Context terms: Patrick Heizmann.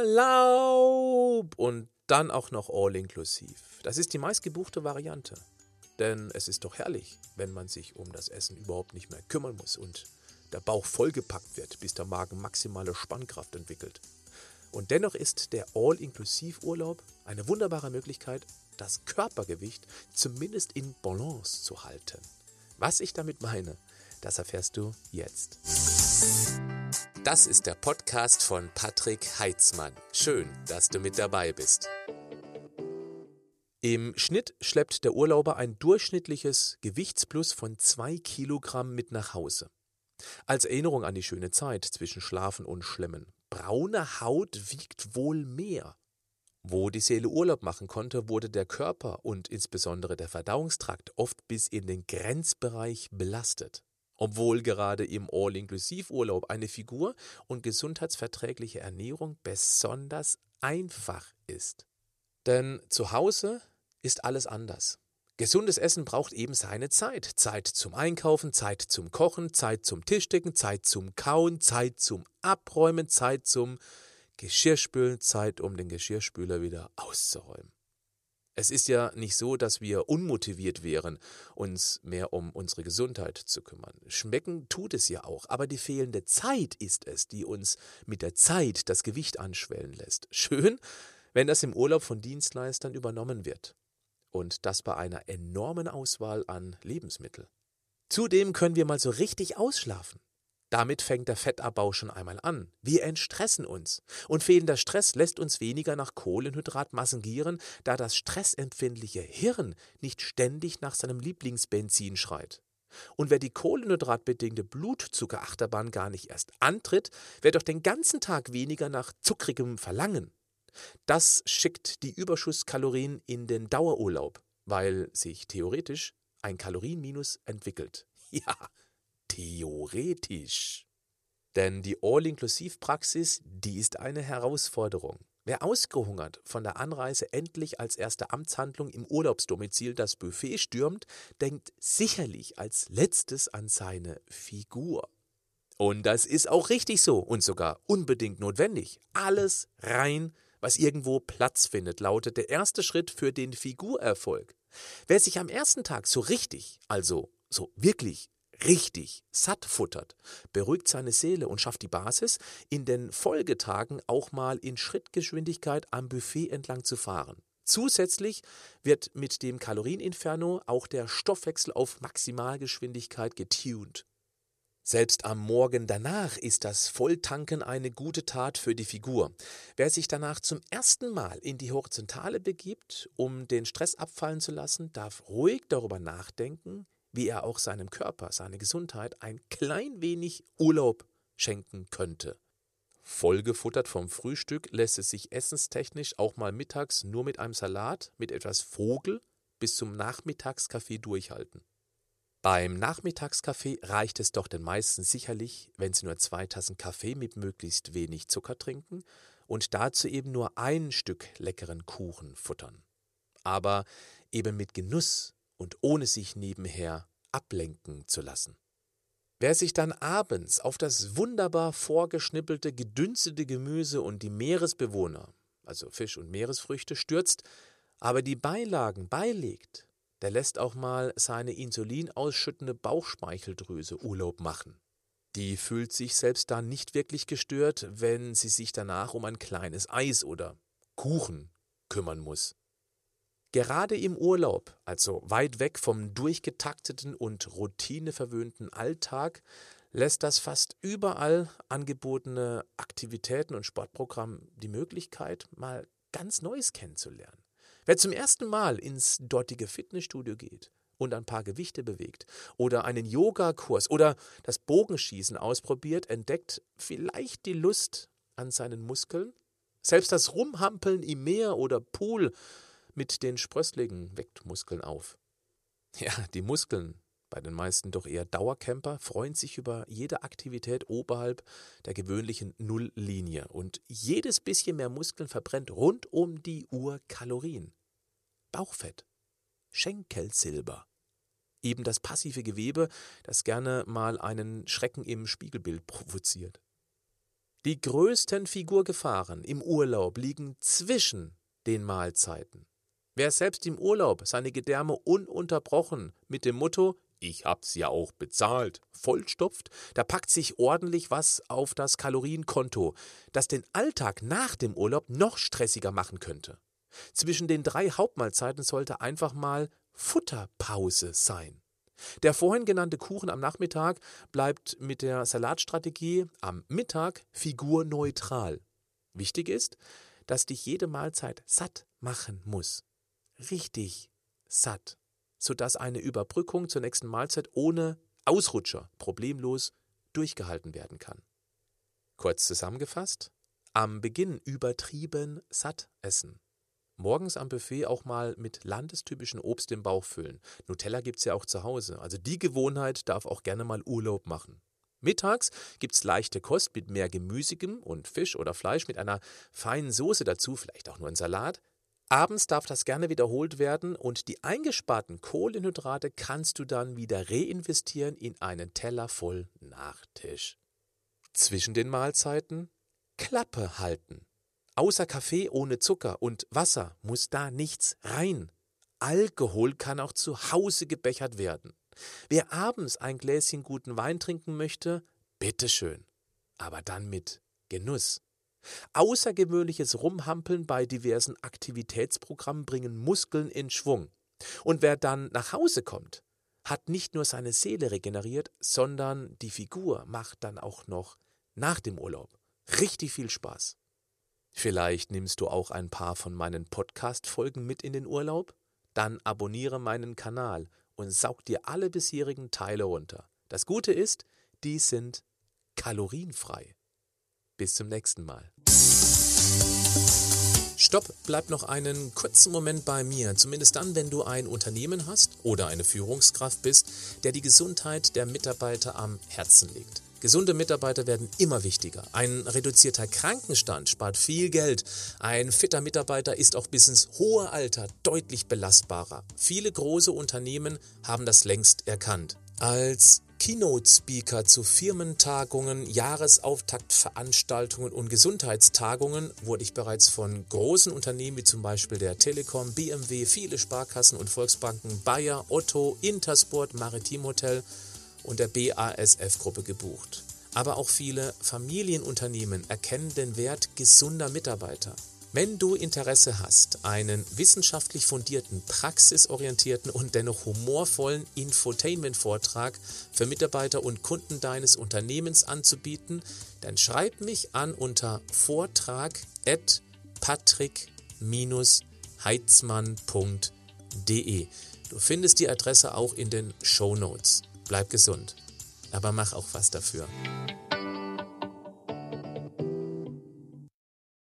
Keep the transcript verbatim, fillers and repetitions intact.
Urlaub und dann auch noch all inklusiv. Das ist die meistgebuchte Variante, denn es ist doch herrlich, wenn man sich um das Essen überhaupt nicht mehr kümmern muss und der Bauch vollgepackt wird, bis der Magen maximale Spannkraft entwickelt. Und dennoch ist der All-Inklusiv-Urlaub eine wunderbare Möglichkeit, das Körpergewicht zumindest in Balance zu halten. Was ich damit meine, das erfährst du jetzt. Das ist der Podcast von Patrick Heizmann. Schön, dass du mit dabei bist. Im Schnitt schleppt der Urlauber ein durchschnittliches Gewichtsplus von zwei Kilogramm mit nach Hause. Als Erinnerung an die schöne Zeit zwischen Schlafen und Schlemmen. Braune Haut wiegt wohl mehr. Wo die Seele Urlaub machen konnte, wurde der Körper und insbesondere der Verdauungstrakt oft bis in den Grenzbereich belastet. Obwohl gerade im All-Inklusiv-Urlaub eine Figur und gesundheitsverträgliche Ernährung besonders einfach ist. Denn zu Hause ist alles anders. Gesundes Essen braucht eben seine Zeit. Zeit zum Einkaufen, Zeit zum Kochen, Zeit zum Tischdecken, Zeit zum Kauen, Zeit zum Abräumen, Zeit zum Geschirrspülen, Zeit, um den Geschirrspüler wieder auszuräumen. Es ist ja nicht so, dass wir unmotiviert wären, uns mehr um unsere Gesundheit zu kümmern. Schmecken tut es ja auch, aber die fehlende Zeit ist es, die uns mit der Zeit das Gewicht anschwellen lässt. Schön, wenn das im Urlaub von Dienstleistern übernommen wird. Und das bei einer enormen Auswahl an Lebensmitteln. Zudem können wir mal so richtig ausschlafen. Damit fängt der Fettabbau schon einmal an. Wir entstressen uns. Und fehlender Stress lässt uns weniger nach Kohlenhydratmassen gieren, da das stressempfindliche Hirn nicht ständig nach seinem Lieblingsbenzin schreit. Und wer die kohlenhydratbedingte Blutzuckerachterbahn gar nicht erst antritt, wird doch den ganzen Tag weniger nach zuckrigem Verlangen. Das schickt die Überschusskalorien in den Dauerurlaub, weil sich theoretisch ein Kalorienminus entwickelt. Ja, theoretisch. Denn die All-Inklusiv-Praxis, die ist eine Herausforderung. Wer ausgehungert von der Anreise endlich als erste Amtshandlung im Urlaubsdomizil das Buffet stürmt, denkt sicherlich als letztes an seine Figur. Und das ist auch richtig so und sogar unbedingt notwendig. Alles rein, was irgendwo Platz findet, lautet der erste Schritt für den Figurerfolg. Wer sich am ersten Tag so richtig, also so wirklich richtig satt futtert, beruhigt seine Seele und schafft die Basis, in den Folgetagen auch mal in Schrittgeschwindigkeit am Buffet entlang zu fahren. Zusätzlich wird mit dem Kalorieninferno auch der Stoffwechsel auf Maximalgeschwindigkeit getunt. Selbst am Morgen danach ist das Volltanken eine gute Tat für die Figur. Wer sich danach zum ersten Mal in die Horizontale begibt, um den Stress abfallen zu lassen, darf ruhig darüber nachdenken, wie er auch seinem Körper, seiner Gesundheit ein klein wenig Urlaub schenken könnte. Vollgefuttert vom Frühstück lässt es sich essenstechnisch auch mal mittags nur mit einem Salat, mit etwas Vogel bis zum Nachmittagskaffee durchhalten. Beim Nachmittagskaffee reicht es doch den meisten sicherlich, wenn sie nur zwei Tassen Kaffee mit möglichst wenig Zucker trinken und dazu eben nur ein Stück leckeren Kuchen futtern. Aber eben mit Genuss und ohne sich nebenher ablenken zu lassen. Wer sich dann abends auf das wunderbar vorgeschnippelte, gedünstete Gemüse und die Meeresbewohner, also Fisch und Meeresfrüchte, stürzt, aber die Beilagen beilegt, der lässt auch mal seine Insulin ausschüttende Bauchspeicheldrüse Urlaub machen. Die fühlt sich selbst dann nicht wirklich gestört, wenn sie sich danach um ein kleines Eis oder Kuchen kümmern muss. Gerade im Urlaub, also weit weg vom durchgetakteten und routineverwöhnten Alltag, lässt das fast überall angebotene Aktivitäten und Sportprogramm die Möglichkeit, mal ganz Neues kennenzulernen. Wer zum ersten Mal ins dortige Fitnessstudio geht und ein paar Gewichte bewegt oder einen Yogakurs oder das Bogenschießen ausprobiert, entdeckt vielleicht die Lust an seinen Muskeln. Selbst das Rumhampeln im Meer oder Pool mit den Sprösslingen weckt Muskeln auf. Ja, die Muskeln, bei den meisten doch eher Dauercamper, freuen sich über jede Aktivität oberhalb der gewöhnlichen Nulllinie. Und jedes bisschen mehr Muskeln verbrennt rund um die Uhr Kalorien. Bauchfett, Schenkelsilber, eben das passive Gewebe, das gerne mal einen Schrecken im Spiegelbild provoziert. Die größten Figurgefahren im Urlaub liegen zwischen den Mahlzeiten. Wer selbst im Urlaub seine Gedärme ununterbrochen mit dem Motto „Ich hab's ja auch bezahlt“ vollstopft, da packt sich ordentlich was auf das Kalorienkonto, das den Alltag nach dem Urlaub noch stressiger machen könnte. Zwischen den drei Hauptmahlzeiten sollte einfach mal Futterpause sein. Der vorhin genannte Kuchen am Nachmittag bleibt mit der Salatstrategie am Mittag figurneutral. Wichtig ist, dass dich jede Mahlzeit satt machen muss. Richtig satt, sodass eine Überbrückung zur nächsten Mahlzeit ohne Ausrutscher problemlos durchgehalten werden kann. Kurz zusammengefasst, am Beginn übertrieben satt essen. Morgens am Buffet auch mal mit landestypischen Obst den Bauch füllen. Nutella gibt's ja auch zu Hause, also die Gewohnheit darf auch gerne mal Urlaub machen. Mittags gibt's leichte Kost mit mehr Gemüsigem und Fisch oder Fleisch mit einer feinen Soße dazu, vielleicht auch nur ein Salat. Abends darf das gerne wiederholt werden und die eingesparten Kohlenhydrate kannst du dann wieder reinvestieren in einen Teller voll Nachtisch. Zwischen den Mahlzeiten Klappe halten. Außer Kaffee ohne Zucker und Wasser muss da nichts rein. Alkohol kann auch zu Hause gebechert werden. Wer abends ein Gläschen guten Wein trinken möchte, bitteschön, aber dann mit Genuss. Außergewöhnliches Rumhampeln bei diversen Aktivitätsprogrammen bringen Muskeln in Schwung. Und wer dann nach Hause kommt, hat nicht nur seine Seele regeneriert, sondern die Figur macht dann auch noch nach dem Urlaub richtig viel Spaß. Vielleicht nimmst du auch ein paar von meinen Podcast-Folgen mit in den Urlaub? Dann abonniere meinen Kanal und saug dir alle bisherigen Teile runter. Das Gute ist, die sind kalorienfrei. Bis zum nächsten Mal. Stopp, bleib noch einen kurzen Moment bei mir, zumindest dann, wenn du ein Unternehmen hast oder eine Führungskraft bist, der die Gesundheit der Mitarbeiter am Herzen liegt. Gesunde Mitarbeiter werden immer wichtiger. Ein reduzierter Krankenstand spart viel Geld. Ein fitter Mitarbeiter ist auch bis ins hohe Alter deutlich belastbarer. Viele große Unternehmen haben das längst erkannt. Als Keynote-Speaker zu Firmentagungen, Jahresauftaktveranstaltungen und Gesundheitstagungen wurde ich bereits von großen Unternehmen wie zum Beispiel der Telekom, B M W, viele Sparkassen und Volksbanken, Bayer, Otto, Intersport, Maritim Hotel und der B A S F-Gruppe gebucht. Aber auch viele Familienunternehmen erkennen den Wert gesunder Mitarbeiter. Wenn du Interesse hast, einen wissenschaftlich fundierten, praxisorientierten und dennoch humorvollen Infotainment-Vortrag für Mitarbeiter und Kunden deines Unternehmens anzubieten, dann schreib mich an unter vortrag at patrick dash heizmann punkt de. Du findest die Adresse auch in den Shownotes. Bleib gesund, aber mach auch was dafür.